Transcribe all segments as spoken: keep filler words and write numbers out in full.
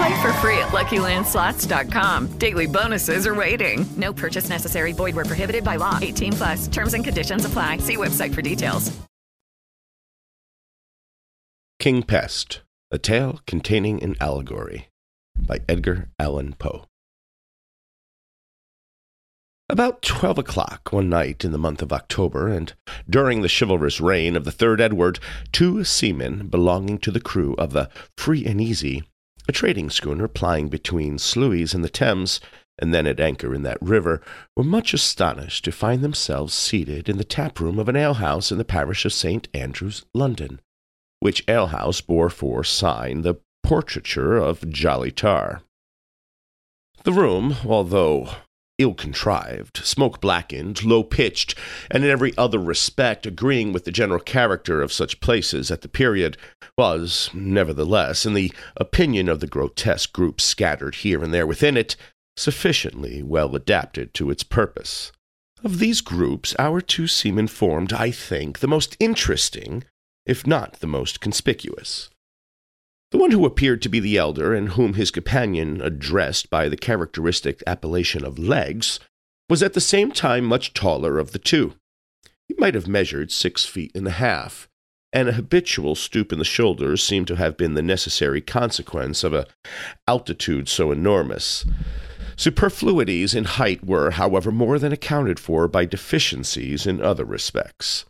Play for free at Lucky Land Slots dot com. Daily bonuses are waiting. No purchase necessary. Void where prohibited by law. eighteen plus. Terms and conditions apply. See website for details. King Pest, a tale containing an allegory by Edgar Allan Poe. About twelve o'clock one night in the month of October, and during the chivalrous reign of the third Edward, two seamen belonging to the crew of the Free and Easy, a trading schooner plying between Sluys and the Thames, and then at anchor in that river, were much astonished to find themselves seated in the taproom of an alehouse in the parish of Saint Andrew's, London, which alehouse bore for sign the portraiture of Jolly Tar. The room, although ill-contrived, smoke-blackened, low-pitched, and in every other respect agreeing with the general character of such places at the period, was, nevertheless, in the opinion of the grotesque group scattered here and there within it, sufficiently well adapted to its purpose. Of these groups, our two seamen formed, I think, the most interesting, if not the most conspicuous. The one who appeared to be the elder, and whom his companion addressed by the characteristic appellation of Legs, was at the same time much taller of the two. He might have measured six feet and a half, and a habitual stoop in the shoulders seemed to have been the necessary consequence of an altitude so enormous. Superfluities in height were, however, more than accounted for by deficiencies in other respects.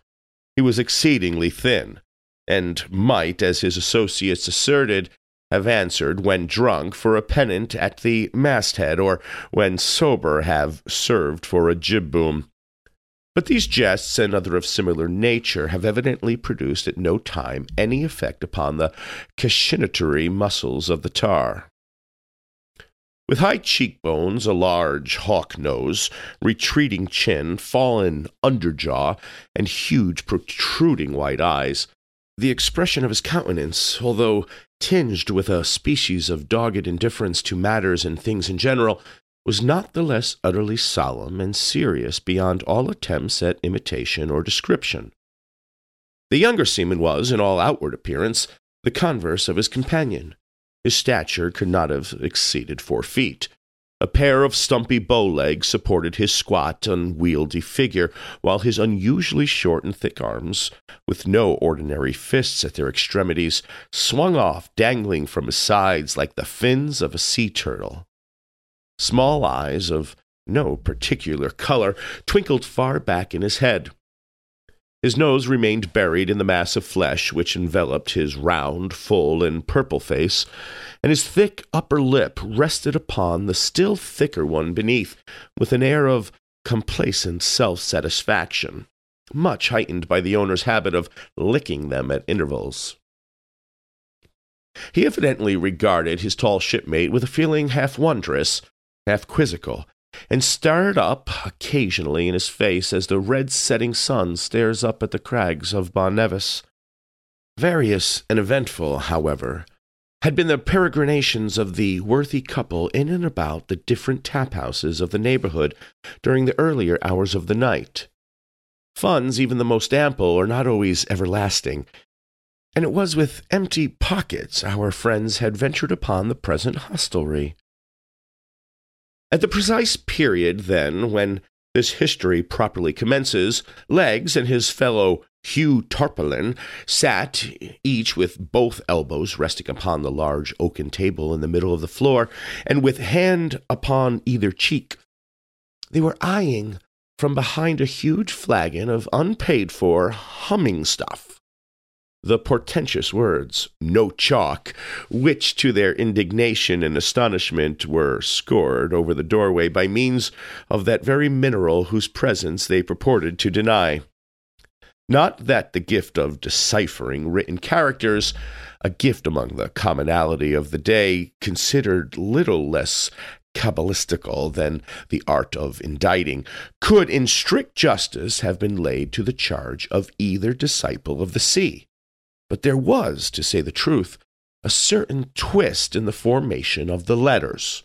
He was exceedingly thin, and might, as his associates asserted, have answered when drunk for a pennant at the masthead, or when sober have served for a jib-boom. But these jests and other of similar nature have evidently produced at no time any effect upon the cachinnatory muscles of the tar. With high cheekbones, a large hawk nose, retreating chin, fallen underjaw, and huge protruding white eyes, the expression of his countenance, although tinged with a species of dogged indifference to matters and things in general, was not the less utterly solemn and serious beyond all attempts at imitation or description. The younger seaman was, in all outward appearance, the converse of his companion. His stature could not have exceeded four feet. A pair of stumpy bow-legs supported his squat, unwieldy figure, while his unusually short and thick arms, with no ordinary fists at their extremities, swung off, dangling from his sides like the fins of a sea turtle. Small eyes of no particular color twinkled far back in his head. His nose remained buried in the mass of flesh which enveloped his round, full, and purple face, and his thick upper lip rested upon the still thicker one beneath, with an air of complacent self-satisfaction, much heightened by the owner's habit of licking them at intervals. He evidently regarded his tall shipmate with a feeling half wondrous, half quizzical, and stared up occasionally in his face as the red setting sun stares up at the crags of Ben Nevis. Various and eventful, however, had been the peregrinations of the worthy couple in and about the different tap-houses of the neighborhood during the earlier hours of the night. Funds, even the most ample, are not always everlasting, and it was with empty pockets our friends had ventured upon the present hostelry. At the precise period, then, when this history properly commences, Legs and his fellow Hugh Tarpaulin sat, each with both elbows resting upon the large oaken table in the middle of the floor, and with hand upon either cheek. They were eyeing from behind a huge flagon of unpaid-for humming stuff. The portentous words, "No chalk," which to their indignation and astonishment were scored over the doorway by means of that very mineral whose presence they purported to deny. Not that the gift of deciphering written characters, a gift among the commonality of the day, considered little less cabalistical than the art of inditing, could in strict justice have been laid to the charge of either disciple of the sea. But there was, to say the truth, a certain twist in the formation of the letters,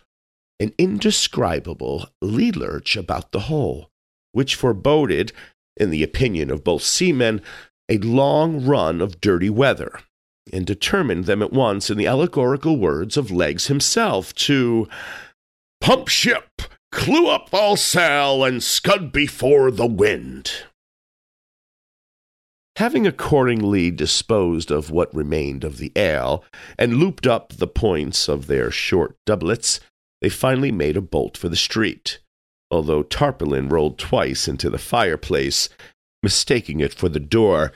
an indescribable lurch about the whole, which foreboded, in the opinion of both seamen, a long run of dirty weather, and determined them at once, in the allegorical words of Leggs himself, to "pump ship, clew up all sail, and scud before the wind." Having accordingly disposed of what remained of the ale, and looped up the points of their short doublets, they finally made a bolt for the street, although Tarpaulin rolled twice into the fireplace, mistaking it for the door.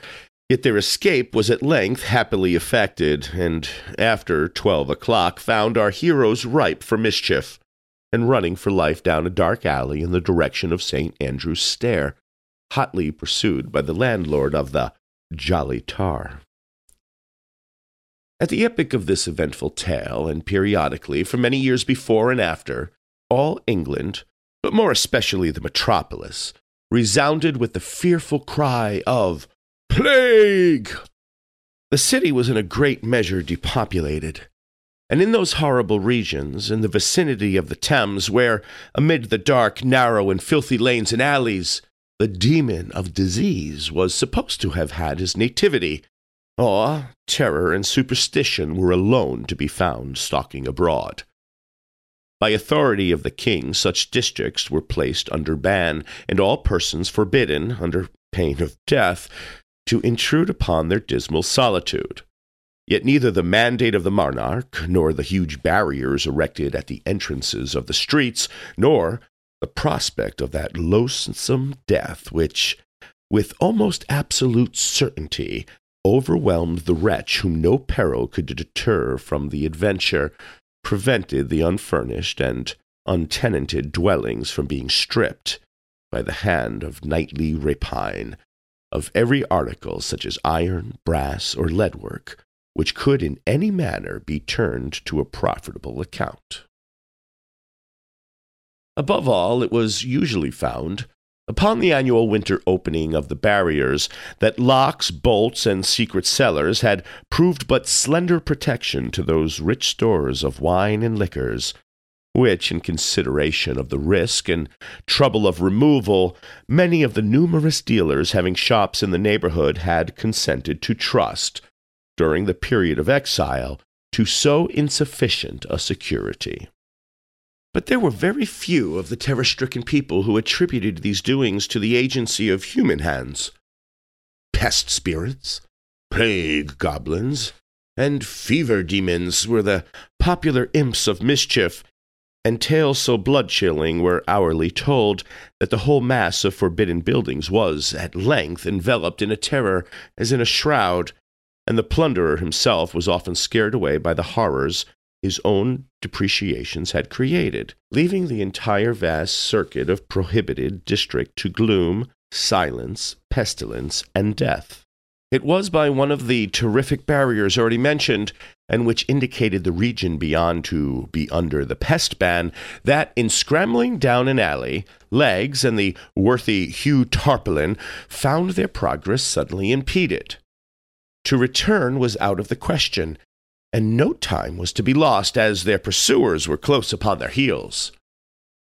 Yet their escape was at length happily effected, and after twelve o'clock found our heroes ripe for mischief, and running for life down a dark alley in the direction of Saint Andrew's Stair, hotly pursued by the landlord of the Jolly Tar. At the epoch of this eventful tale, and periodically, for many years before and after, all England, but more especially the metropolis, resounded with the fearful cry of "Plague!" The city was in a great measure depopulated, and in those horrible regions, in the vicinity of the Thames, where, amid the dark, narrow, and filthy lanes and alleys, the demon of disease was supposed to have had his nativity, awe, terror, and superstition were alone to be found stalking abroad. By authority of the king, such districts were placed under ban, and all persons forbidden, under pain of death, to intrude upon their dismal solitude. Yet neither the mandate of the monarch, nor the huge barriers erected at the entrances of the streets, nor the prospect of that loathsome death which, with almost absolute certainty, overwhelmed the wretch whom no peril could deter from the adventure, prevented the unfurnished and untenanted dwellings from being stripped, by the hand of nightly rapine, of every article such as iron, brass, or leadwork, which could in any manner be turned to a profitable account. Above all, it was usually found, upon the annual winter opening of the barriers, that locks, bolts, and secret cellars had proved but slender protection to those rich stores of wine and liquors, which, in consideration of the risk and trouble of removal, many of the numerous dealers having shops in the neighborhood had consented to trust, during the period of exile, to so insufficient a security. But there were very few of the terror-stricken people who attributed these doings to the agency of human hands. Pest spirits, plague goblins, and fever demons were the popular imps of mischief, and tales so blood-chilling were hourly told that the whole mass of forbidden buildings was, at length, enveloped in a terror as in a shroud, and the plunderer himself was often scared away by the horrors his own depreciations had created, leaving the entire vast circuit of prohibited district to gloom, silence, pestilence, and death. It was by one of the terrific barriers already mentioned, and which indicated the region beyond to be under the pest ban, that in scrambling down an alley, Leggs and the worthy Hugh Tarpaulin found their progress suddenly impeded. To return was out of the question, and no time was to be lost, as their pursuers were close upon their heels.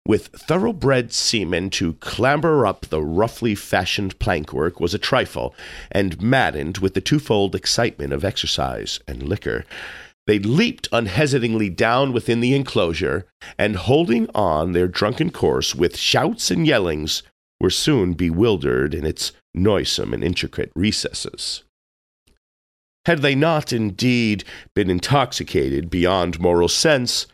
With thoroughbred seamen to clamber up the roughly fashioned plankwork was a trifle, and maddened with the twofold excitement of exercise and liquor, they leaped unhesitatingly down within the enclosure, and holding on their drunken course with shouts and yellings, were soon bewildered in its noisome and intricate recesses. Had they not, indeed, been intoxicated beyond moral sense,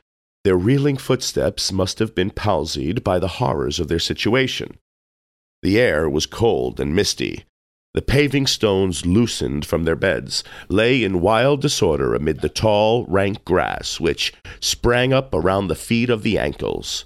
their reeling footsteps must have been palsied by the horrors of their situation. The air was cold and misty. The paving stones, loosened from their beds, lay in wild disorder amid the tall, rank grass, which sprang up around the feet of the ankles.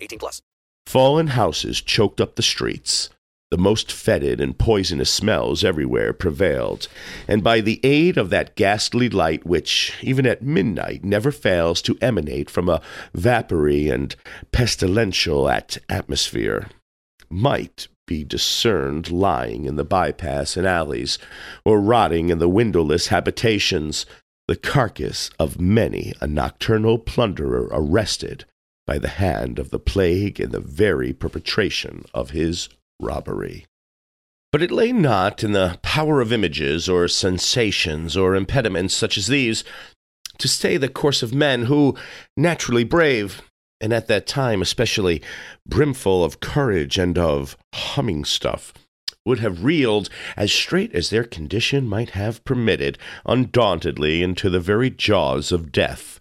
eighteen plus. Fallen houses choked up the streets. The most fetid and poisonous smells everywhere prevailed, and by the aid of that ghastly light which, even at midnight, never fails to emanate from a vapory and pestilential at atmosphere, might be discerned lying in the bypass and alleys, or rotting in the windowless habitations, the carcass of many a nocturnal plunderer arrested by the hand of the plague in the very perpetration of his robbery. But it lay not in the power of images or sensations or impediments such as these to stay the course of men who, naturally brave, and at that time especially brimful of courage and of humming stuff, would have reeled, as straight as their condition might have permitted, undauntedly into the very jaws of death.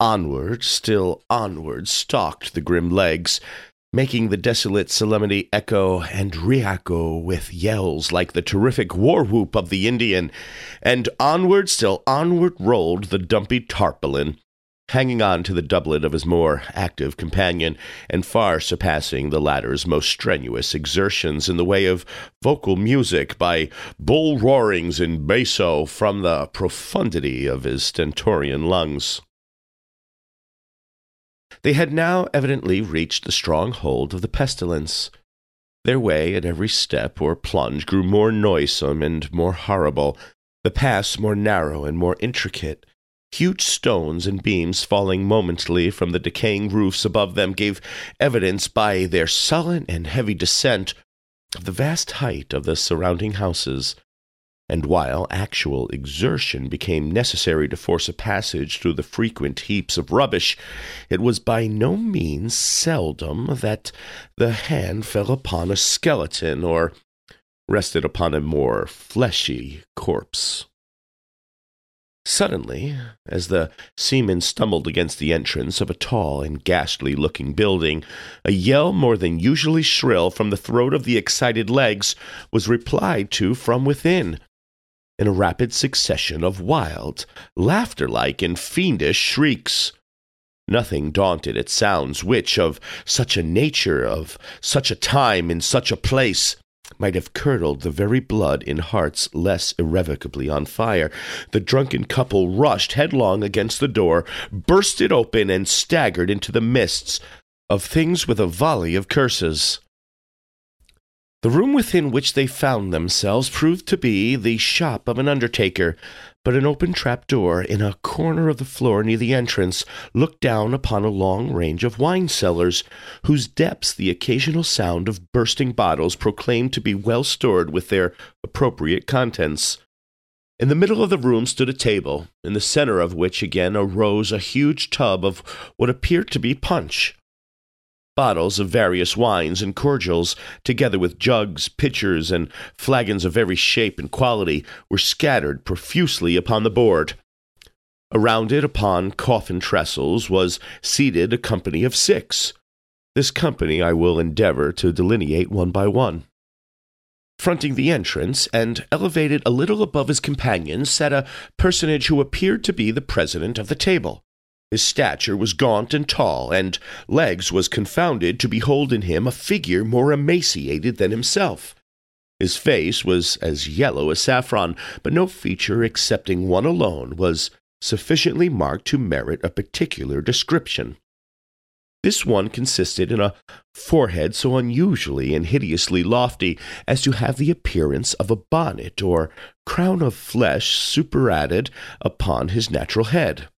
Onward, still onward, stalked the grim legs, making the desolate solemnity echo and re-echo with yells like the terrific war-whoop of the Indian, and onward, still onward rolled the dumpy tarpaulin, hanging on to the doublet of his more active companion, and far surpassing the latter's most strenuous exertions in the way of vocal music by bull-roarings in basso from the profundity of his stentorian lungs. They had now evidently reached the stronghold of the pestilence. Their way at every step or plunge grew more noisome and more horrible, the pass more narrow and more intricate. Huge stones and beams falling momently from the decaying roofs above them gave evidence by their sullen and heavy descent of the vast height of the surrounding houses, and while actual exertion became necessary to force a passage through the frequent heaps of rubbish, it was by no means seldom that the hand fell upon a skeleton or rested upon a more fleshy corpse. Suddenly, as the seaman stumbled against the entrance of a tall and ghastly-looking building, a yell more than usually shrill from the throat of the excited legs was replied to from within, in a rapid succession of wild, laughter-like and fiendish shrieks. Nothing daunted at sounds which, of such a nature, of such a time, in such a place, might have curdled the very blood in hearts less irrevocably on fire. The drunken couple rushed headlong against the door, burst it open, and staggered into the mists of things with a volley of curses. The room within which they found themselves proved to be the shop of an undertaker, but an open trapdoor in a corner of the floor near the entrance looked down upon a long range of wine cellars, whose depths the occasional sound of bursting bottles proclaimed to be well stored with their appropriate contents. In the middle of the room stood a table, in the center of which again arose a huge tub of what appeared to be punch. Bottles of various wines and cordials, together with jugs, pitchers, and flagons of every shape and quality, were scattered profusely upon the board. Around it, upon coffin trestles, was seated a company of six. This company I will endeavor to delineate one by one. Fronting the entrance, and elevated a little above his companions, sat a personage who appeared to be the president of the table. His stature was gaunt and tall, and Legs was confounded to behold in him a figure more emaciated than himself. His face was as yellow as saffron, but no feature excepting one alone was sufficiently marked to merit a particular description. This one consisted in a forehead so unusually and hideously lofty as to have the appearance of a bonnet or crown of flesh superadded upon his natural head.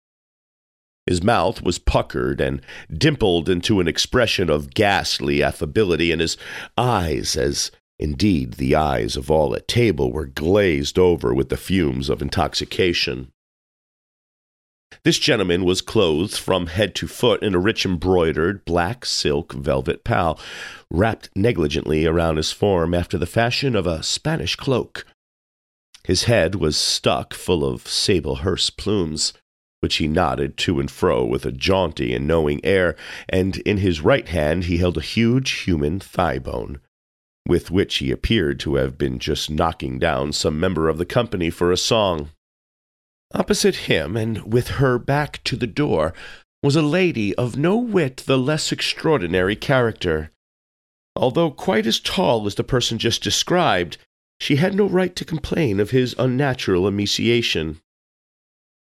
His mouth was puckered and dimpled into an expression of ghastly affability, and his eyes, as indeed the eyes of all at table, were glazed over with the fumes of intoxication. This gentleman was clothed from head to foot in a rich embroidered black silk velvet pall, wrapped negligently around his form after the fashion of a Spanish cloak. His head was stuck full of sable hearse plumes, which he nodded to and fro with a jaunty and knowing air, and in his right hand he held a huge human thigh-bone, with which he appeared to have been just knocking down some member of the company for a song. Opposite him, and with her back to the door, was a lady of no whit the less extraordinary character. Although quite as tall as the person just described, she had no right to complain of his unnatural emaciation.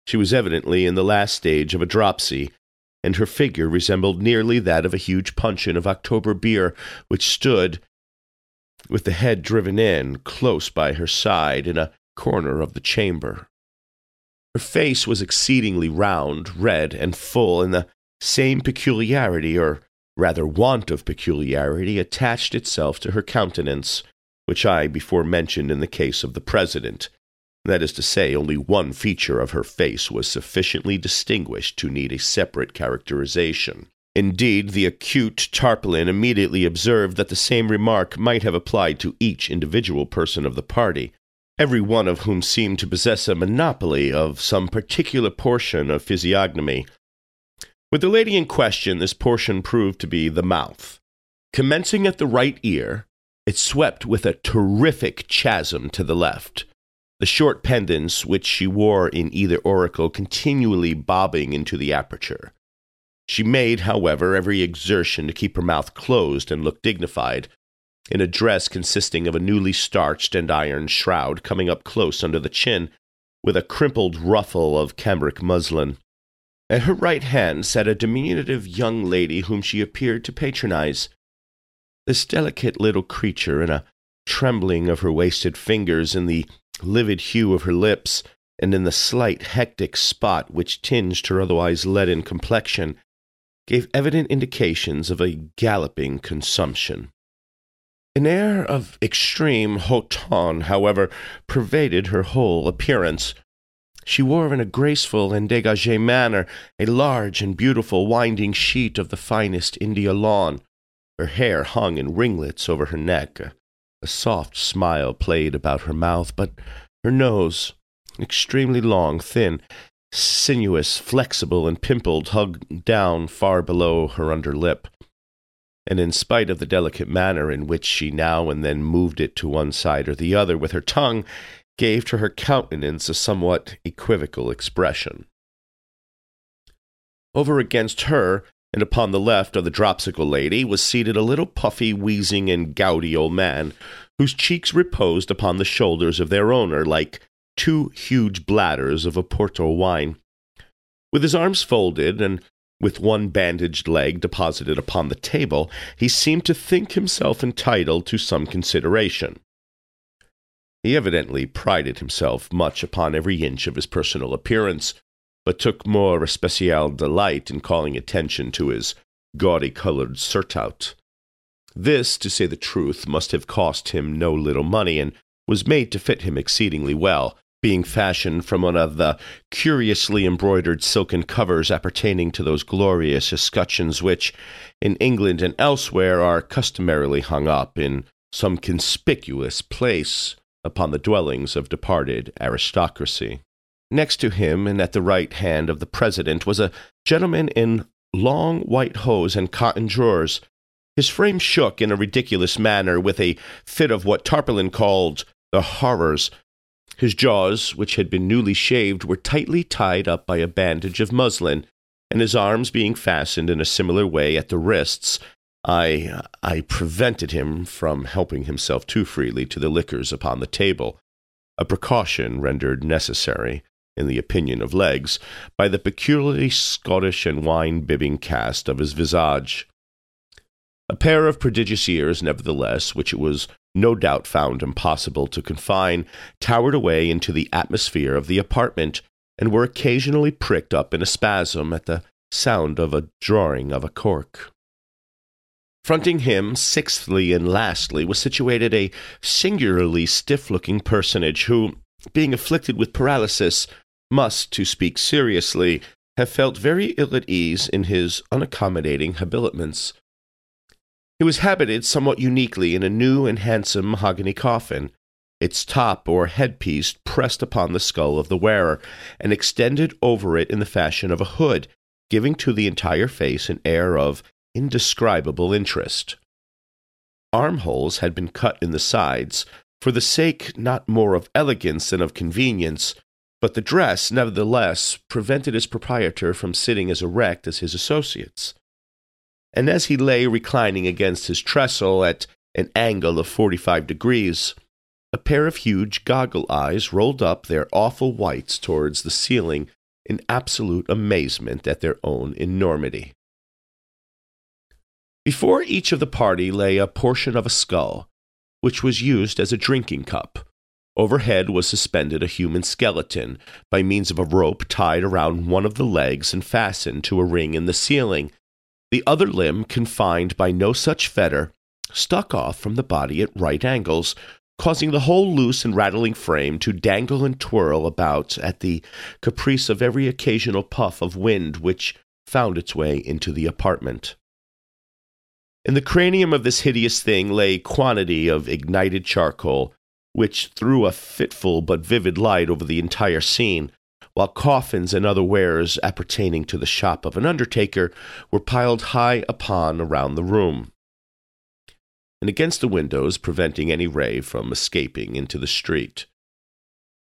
She was evidently in the last stage of a dropsy, and her figure resembled nearly that of a huge puncheon of October beer, which stood, with the head driven in, close by her side in a corner of the chamber. Her face was exceedingly round, red, and full, and the same peculiarity, or rather want of peculiarity, attached itself to her countenance, which I before mentioned in the case of the President. That is to say, only one feature of her face was sufficiently distinguished to need a separate characterization. Indeed, the acute Tarpaulin immediately observed that the same remark might have applied to each individual person of the party, every one of whom seemed to possess a monopoly of some particular portion of physiognomy. With the lady in question, this portion proved to be the mouth. Commencing at the right ear, it swept with a terrific chasm to the left, the short pendants which she wore in either auricle continually bobbing into the aperture. She made, however, every exertion to keep her mouth closed and look dignified, in a dress consisting of a newly starched and iron shroud coming up close under the chin, with a crimpled ruffle of cambric muslin. At her right hand sat a diminutive young lady whom she appeared to patronize. This delicate little creature, in a trembling of her wasted fingers, in the livid hue of her lips, and in the slight hectic spot which tinged her otherwise leaden complexion, gave evident indications of a galloping consumption. An air of extreme haut ton, however, pervaded her whole appearance. She wore in a graceful and dégagé manner a large and beautiful winding sheet of the finest India lawn. Her hair hung in ringlets over her neck. A soft smile played about her mouth, but her nose, extremely long, thin, sinuous, flexible, and pimpled, hung down far below her underlip, and in spite of the delicate manner in which she now and then moved it to one side or the other with her tongue, gave to her countenance a somewhat equivocal expression. Over against her, and upon the left of the dropsical lady, was seated a little puffy, wheezing, and gouty old man, whose cheeks reposed upon the shoulders of their owner like two huge bladders of Oporto wine. With his arms folded, and with one bandaged leg deposited upon the table, he seemed to think himself entitled to some consideration. He evidently prided himself much upon every inch of his personal appearance, but took more especial delight in calling attention to his gaudy-colored surtout. This, to say the truth, must have cost him no little money, and was made to fit him exceedingly well, being fashioned from one of the curiously embroidered silken covers appertaining to those glorious escutcheons which, in England and elsewhere, are customarily hung up in some conspicuous place upon the dwellings of departed aristocracy. Next to him, and at the right hand of the President, was a gentleman in long white hose and cotton drawers. His frame shook in a ridiculous manner with a fit of what Tarpaulin called the horrors. His jaws, which had been newly shaved, were tightly tied up by a bandage of muslin, and his arms being fastened in a similar way at the wrists, I, I prevented him from helping himself too freely to the liquors upon the table, a precaution rendered necessary, in the opinion of Legs, by the peculiarly Scottish and wine-bibbing cast of his visage. A pair of prodigious ears, nevertheless, which it was no doubt found impossible to confine, towered away into the atmosphere of the apartment, and were occasionally pricked up in a spasm at the sound of a drawing of a cork. Fronting him, sixthly and lastly, was situated a singularly stiff-looking personage who, being afflicted with paralysis, must, to speak seriously, have felt very ill at ease in his unaccommodating habiliments. He was habited somewhat uniquely in a new and handsome mahogany coffin, its top or headpiece pressed upon the skull of the wearer, and extended over it in the fashion of a hood, giving to the entire face an air of indescribable interest. Armholes had been cut in the sides, for the sake not more of elegance than of convenience, but the dress, nevertheless, prevented its proprietor from sitting as erect as his associates. And as he lay reclining against his trestle at an angle of forty-five degrees, a pair of huge goggle eyes rolled up their awful whites towards the ceiling in absolute amazement at their own enormity. Before each of the party lay a portion of a skull, which was used as a drinking cup. Overhead was suspended a human skeleton, by means of a rope tied around one of the legs and fastened to a ring in the ceiling, the other limb, confined by no such fetter, stuck off from the body at right angles, causing the whole loose and rattling frame to dangle and twirl about at the caprice of every occasional puff of wind which found its way into the apartment. In the cranium of this hideous thing lay quantity of ignited charcoal, which threw a fitful but vivid light over the entire scene, while coffins and other wares appertaining to the shop of an undertaker were piled high upon around the room, and against the windows, preventing any ray from escaping into the street.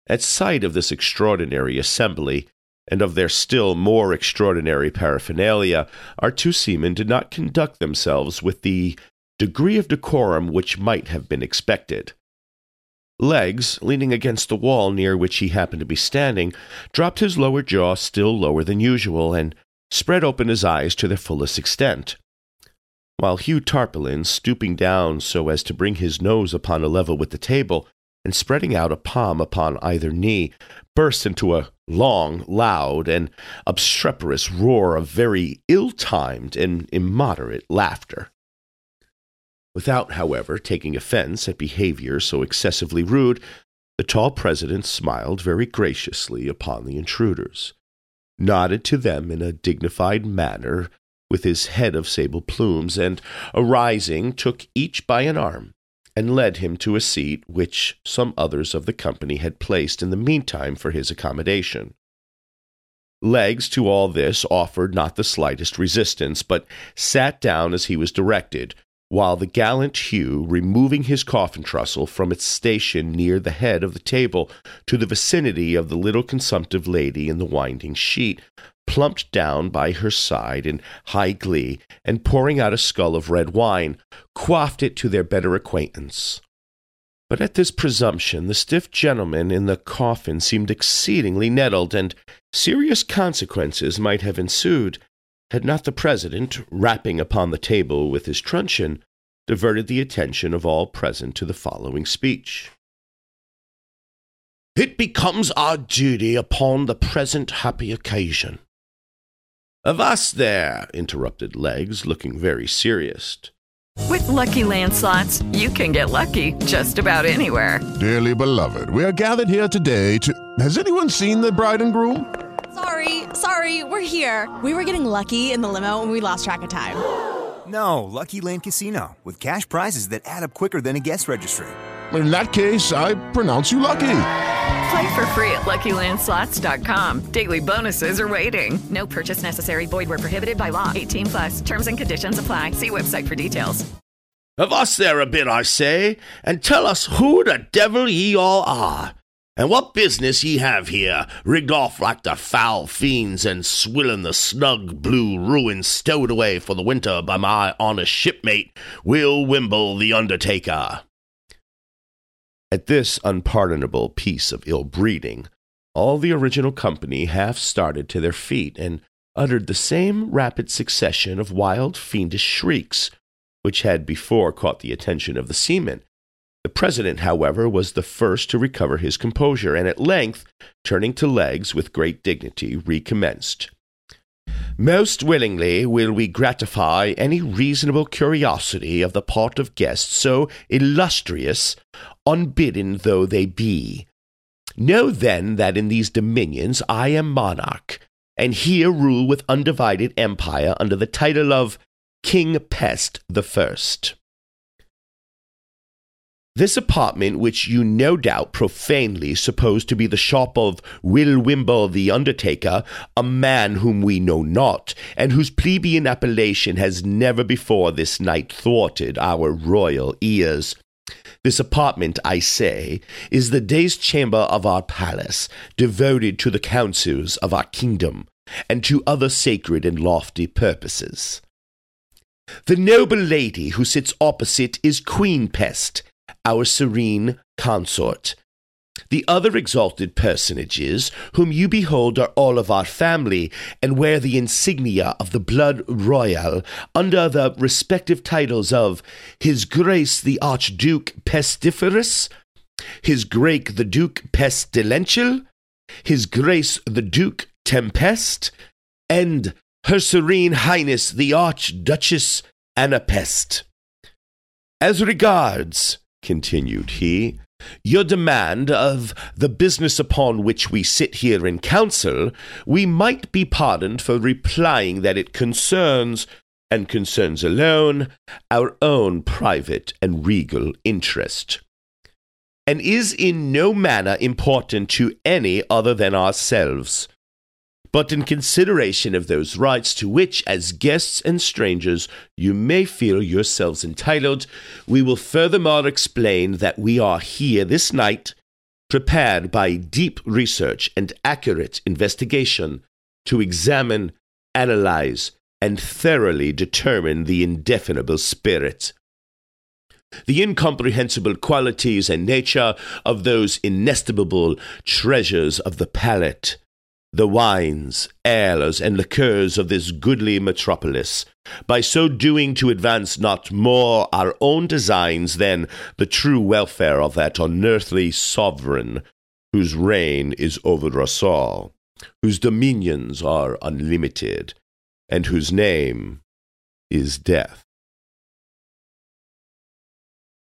At sight of this extraordinary assembly, and of their still more extraordinary paraphernalia, our two seamen did not conduct themselves with the degree of decorum which might have been expected. Legs, leaning against the wall near which he happened to be standing, dropped his lower jaw still lower than usual, and spread open his eyes to their fullest extent, while Hugh Tarpaulin, stooping down so as to bring his nose upon a level with the table, and spreading out a palm upon either knee, burst into a long, loud, and obstreperous roar of very ill-timed and immoderate laughter. Without, however, taking offense at behavior so excessively rude, the tall president smiled very graciously upon the intruders, nodded to them in a dignified manner with his head of sable plumes, and, arising, took each by an arm, and led him to a seat which some others of the company had placed in the meantime for his accommodation. Legs, to all this, offered not the slightest resistance, but sat down as he was directed, while the gallant Hugh, removing his coffin trussel from its station near the head of the table to the vicinity of the little consumptive lady in the winding sheet, plumped down by her side in high glee, and pouring out a skull of red wine, quaffed it to their better acquaintance. But at this presumption the stiff gentleman in the coffin seemed exceedingly nettled, and serious consequences might have ensued, had not the president, rapping upon the table with his truncheon, diverted the attention of all present to the following speech. It becomes our duty upon the present happy occasion. Avast there, interrupted Legs, looking very serious. With Lucky Land Slots, you can get lucky just about anywhere. Dearly beloved, we are gathered here today to... Has anyone seen the bride and groom? Sorry, sorry, we're here. We were getting lucky in the limo and we lost track of time. No, Lucky Land Casino, with cash prizes that add up quicker than a guest registry. In that case, I pronounce you lucky. Play for free at Lucky Land Slots dot com. Daily bonuses are waiting. No purchase necessary. Void where prohibited by law. eighteen plus. Terms and conditions apply. See website for details. Avast there a bit, I say, and tell us who the devil ye all are, and what business ye have here, rigged off like the foul fiends and swilling the snug blue ruin stowed away for the winter by my honest shipmate, Will Wimble the undertaker. At this unpardonable piece of ill-breeding, all the original company half started to their feet and uttered the same rapid succession of wild fiendish shrieks, which had before caught the attention of the seamen. The president, however, was the first to recover his composure, and at length, turning to Legs with great dignity, recommenced. Most willingly will we gratify any reasonable curiosity of the part of guests so illustrious, unbidden though they be. Know then that in these dominions I am monarch, and here rule with undivided empire under the title of King Pest the First. This apartment, which you no doubt profanely suppose to be the shop of Will Wimble the Undertaker, a man whom we know not, and whose plebeian appellation has never before this night thwarted our royal ears. This apartment, I say, is the day's chamber of our palace, devoted to the counsels of our kingdom, and to other sacred and lofty purposes. The noble lady who sits opposite is Queen Pest, our serene consort. The other exalted personages whom you behold are all of our family, and wear the insignia of the blood royal under the respective titles of His Grace the Archduke Pestiferous, His Grace the Duke Pestilential, His Grace the Duke Tempest, and Her Serene Highness the Archduchess Anna Pest. As regards, continued he, your demand of the business upon which we sit here in council, we might be pardoned for replying that it concerns, and concerns alone, our own private and regal interest, and is in no manner important to any other than ourselves. But in consideration of those rights to which, as guests and strangers, you may feel yourselves entitled, we will furthermore explain that we are here this night, prepared by deep research and accurate investigation, to examine, analyze, and thoroughly determine the indefinable spirit, the incomprehensible qualities and nature of those inestimable treasures of the palate, the wines, ales, and liqueurs of this goodly metropolis, by so doing to advance not more our own designs than the true welfare of that unearthly sovereign, whose reign is over us all, whose dominions are unlimited, and whose name is death.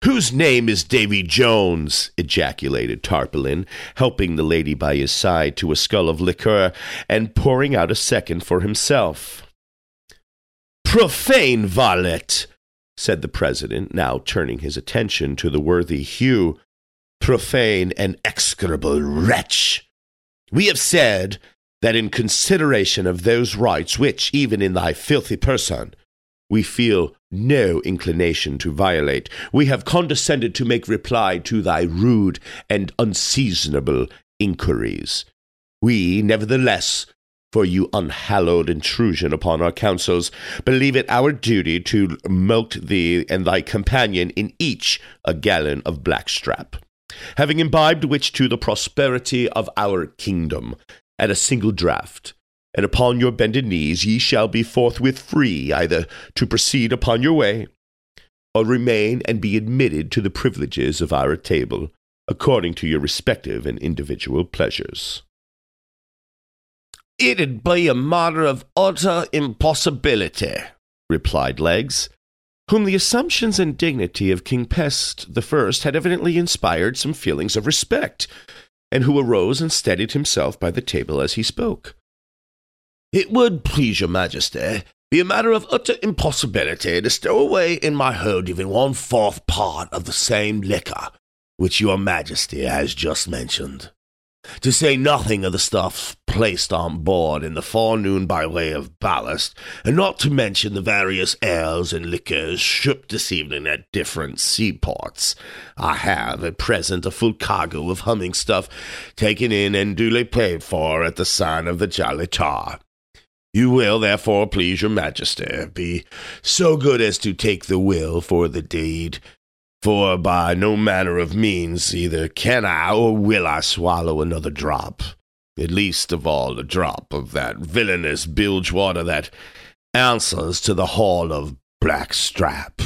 "Whose name is Davy Jones?" ejaculated Tarpaulin, helping the lady by his side to a skull of liqueur and pouring out a second for himself. "Profane varlet!" said the president, now turning his attention to the worthy Hugh. "Profane and execrable wretch! We have said that in consideration of those rights which, even in thy filthy person, we feel no inclination to violate, we have condescended to make reply to thy rude and unseasonable inquiries. We, nevertheless, for you unhallowed intrusion upon our counsels, believe it our duty to mulct thee and thy companion in each a gallon of blackstrap, having imbibed which to the prosperity of our kingdom at a single draught. And upon your bended knees ye shall be forthwith free either to proceed upon your way, or remain and be admitted to the privileges of our table, according to your respective and individual pleasures." "It'd be a matter of utter impossibility," replied Legs, whom the assumptions and dignity of King Pest the First had evidently inspired some feelings of respect, and who arose and steadied himself by the table as he spoke. "It would, please your majesty, be a matter of utter impossibility to stow away in my hold even one-fourth part of the same liquor which your majesty has just mentioned, to say nothing of the stuff placed on board in the forenoon by way of ballast, and not to mention the various ales and liqueurs shipped this evening at different seaports. I have at present a full cargo of humming stuff taken in and duly paid for at the sign of the Jolly Tar. You will, therefore, please your majesty, be so good as to take the will for the deed, for by no manner of means either can I or will I swallow another drop, at least of all a drop of that villainous bilge water that answers to the hall of Blackstrap."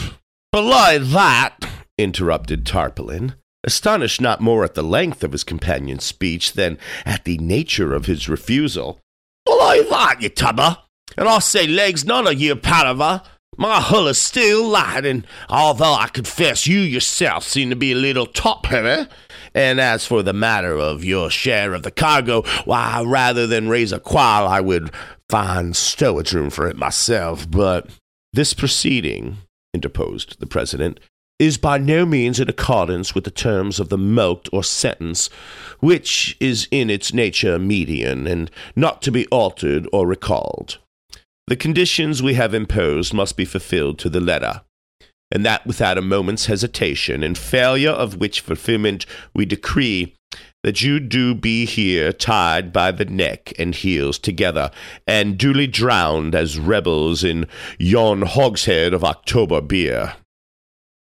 "Below that," interrupted Tarpaulin, astonished not more at the length of his companion's speech than at the nature of his refusal, "below that, you tubber, And I say, legs, none of you, Padawa. My hull is still light, and although I confess you yourself seem to be a little top-heavy, and as for the matter of your share of the cargo, why, rather than raise a quarrel, I would find stowage room for it myself. But this proceeding, interposed the President, is by no means in accordance with the terms of the mulct or sentence, which is in its nature median, and not to be altered or recalled. The conditions we have imposed must be fulfilled to the letter, and that without a moment's hesitation, in failure of which fulfillment we decree that you do be here tied by the neck and heels together, and duly drowned as rebels in yon hogshead of October beer.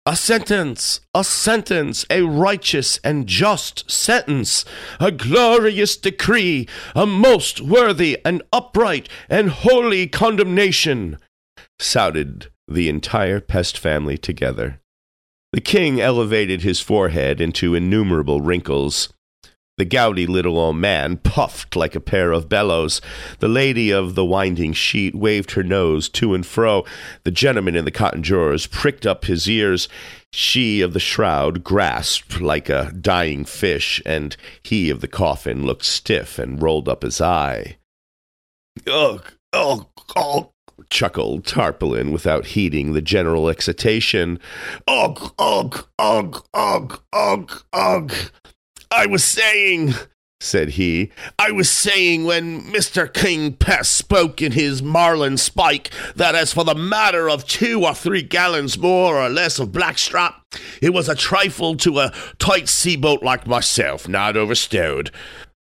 A sentence, a sentence, a righteous and just sentence, a glorious decree, a most worthy and upright and holy condemnation, shouted the entire Pest family together. The king elevated his forehead into innumerable wrinkles. The gouty little old man puffed like a pair of bellows. The lady of the winding sheet waved her nose to and fro. The gentleman in the cotton drawers pricked up his ears. She of the shroud grasped like a dying fish, and he of the coffin looked stiff and rolled up his eye. Ugh, ugh, ugh, chuckled Tarpaulin without heeding the general excitation. Ugh, ugh, ugh, ugh, ugh, ugh. I was saying, said he, I was saying when Mister King Pest spoke in his marlin spike that as for the matter of two or three gallons more or less of blackstrap, it was a trifle to a tight sea-boat like myself, not overstowed.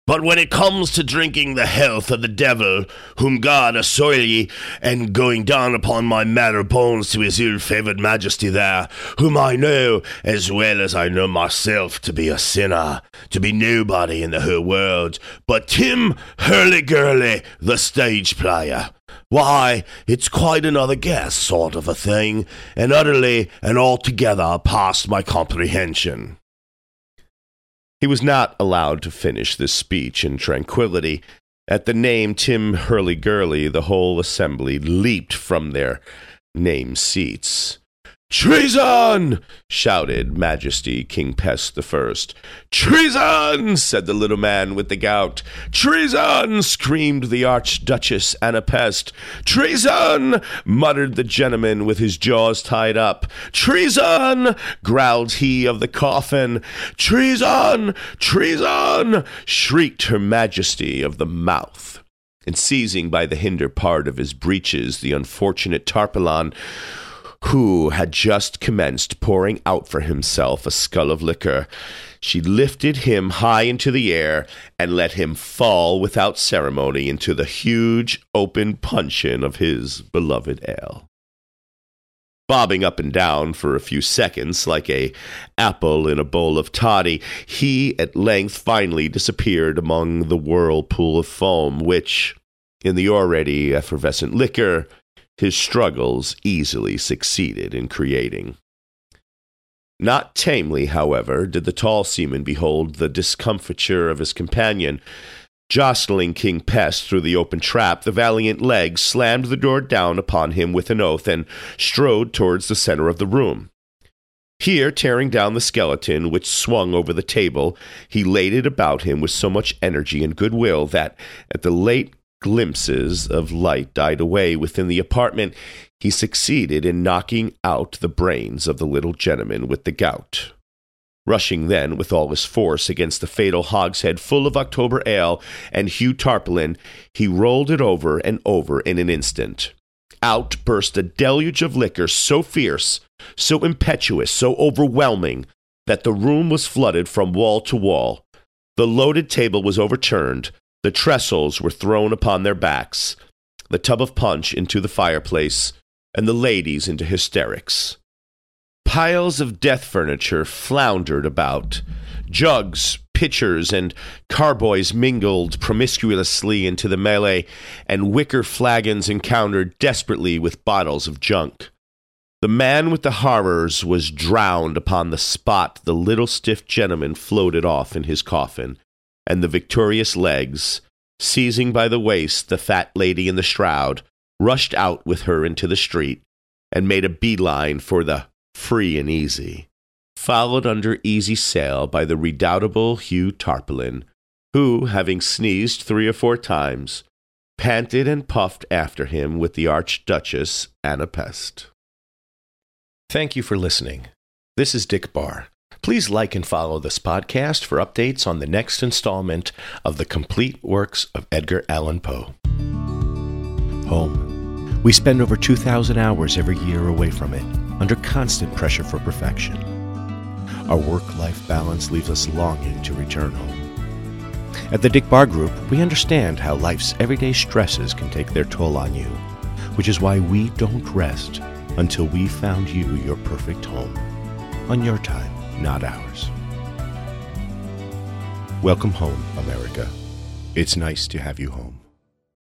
But when it comes to drinking the health of the devil, whom God assoil ye, and going down upon my marrow bones to his ill-favoured majesty there, whom I know, as well as I know myself, to be a sinner, to be nobody in the whole world, but Tim Hurlygurly, the stage player. Why, it's quite another guess sort of a thing, and utterly and altogether past my comprehension. He was not allowed to finish this speech in tranquillity. At the name Tim Hurlygurly, the whole assembly leaped from their name seats. "Treason!" shouted Majesty King Pest the First. "Treason!" said the little man with the gout. "Treason!" screamed the Archduchess Anna Pest. "Treason!" muttered the gentleman with his jaws tied up. "Treason!" growled he of the coffin. "Treason! Treason!" shrieked her Majesty of the mouth. And seizing by the hinder part of his breeches the unfortunate Tarpaulin, who had just commenced pouring out for himself a skull of liquor, she lifted him high into the air and let him fall without ceremony into the huge open puncheon of his beloved ale. Bobbing up and down for a few seconds like a apple in a bowl of toddy, he at length finally disappeared among the whirlpool of foam, which, in the already effervescent liquor, his struggles easily succeeded in creating. Not tamely, however, did the tall seaman behold the discomfiture of his companion. Jostling King Pest through the open trap, the valiant leg slammed the door down upon him with an oath and strode towards the center of the room. Here, tearing down the skeleton which swung over the table, he laid it about him with so much energy and goodwill that, at the late glimpses of light died away within the apartment, he succeeded in knocking out the brains of the little gentleman with the gout. Rushing then with all his force against the fatal hogshead full of October ale and Hugh Tarpaulin, he rolled it over and over in an instant. Out burst a deluge of liquor so fierce, so impetuous, so overwhelming, that the room was flooded from wall to wall. The loaded table was overturned. The trestles were thrown upon their backs, the tub of punch into the fireplace, and the ladies into hysterics. Piles of death furniture floundered about. Jugs, pitchers, and carboys mingled promiscuously into the melee, and wicker flagons encountered desperately with bottles of junk. The man with the horrors was drowned upon the spot the little stiff gentleman floated off in his coffin, and the victorious legs, seizing by the waist the fat lady in the shroud, rushed out with her into the street, and made a beeline for the free and easy, followed under easy sail by the redoubtable Hugh Tarpaulin, who, having sneezed three or four times, panted and puffed after him with the Archduchess Anna Pest. Thank you for listening. This is Dick Baer. Please like and follow this podcast for updates on the next installment of the complete works of Edgar Allan Poe. Home. We spend over two thousand hours every year away from it, under constant pressure for perfection. Our work-life balance leaves us longing to return home. At the Dick Baer Group, we understand how life's everyday stresses can take their toll on you, which is why we don't rest until we found you your perfect home, on your time, not ours. Welcome home, America. It's nice to have you home.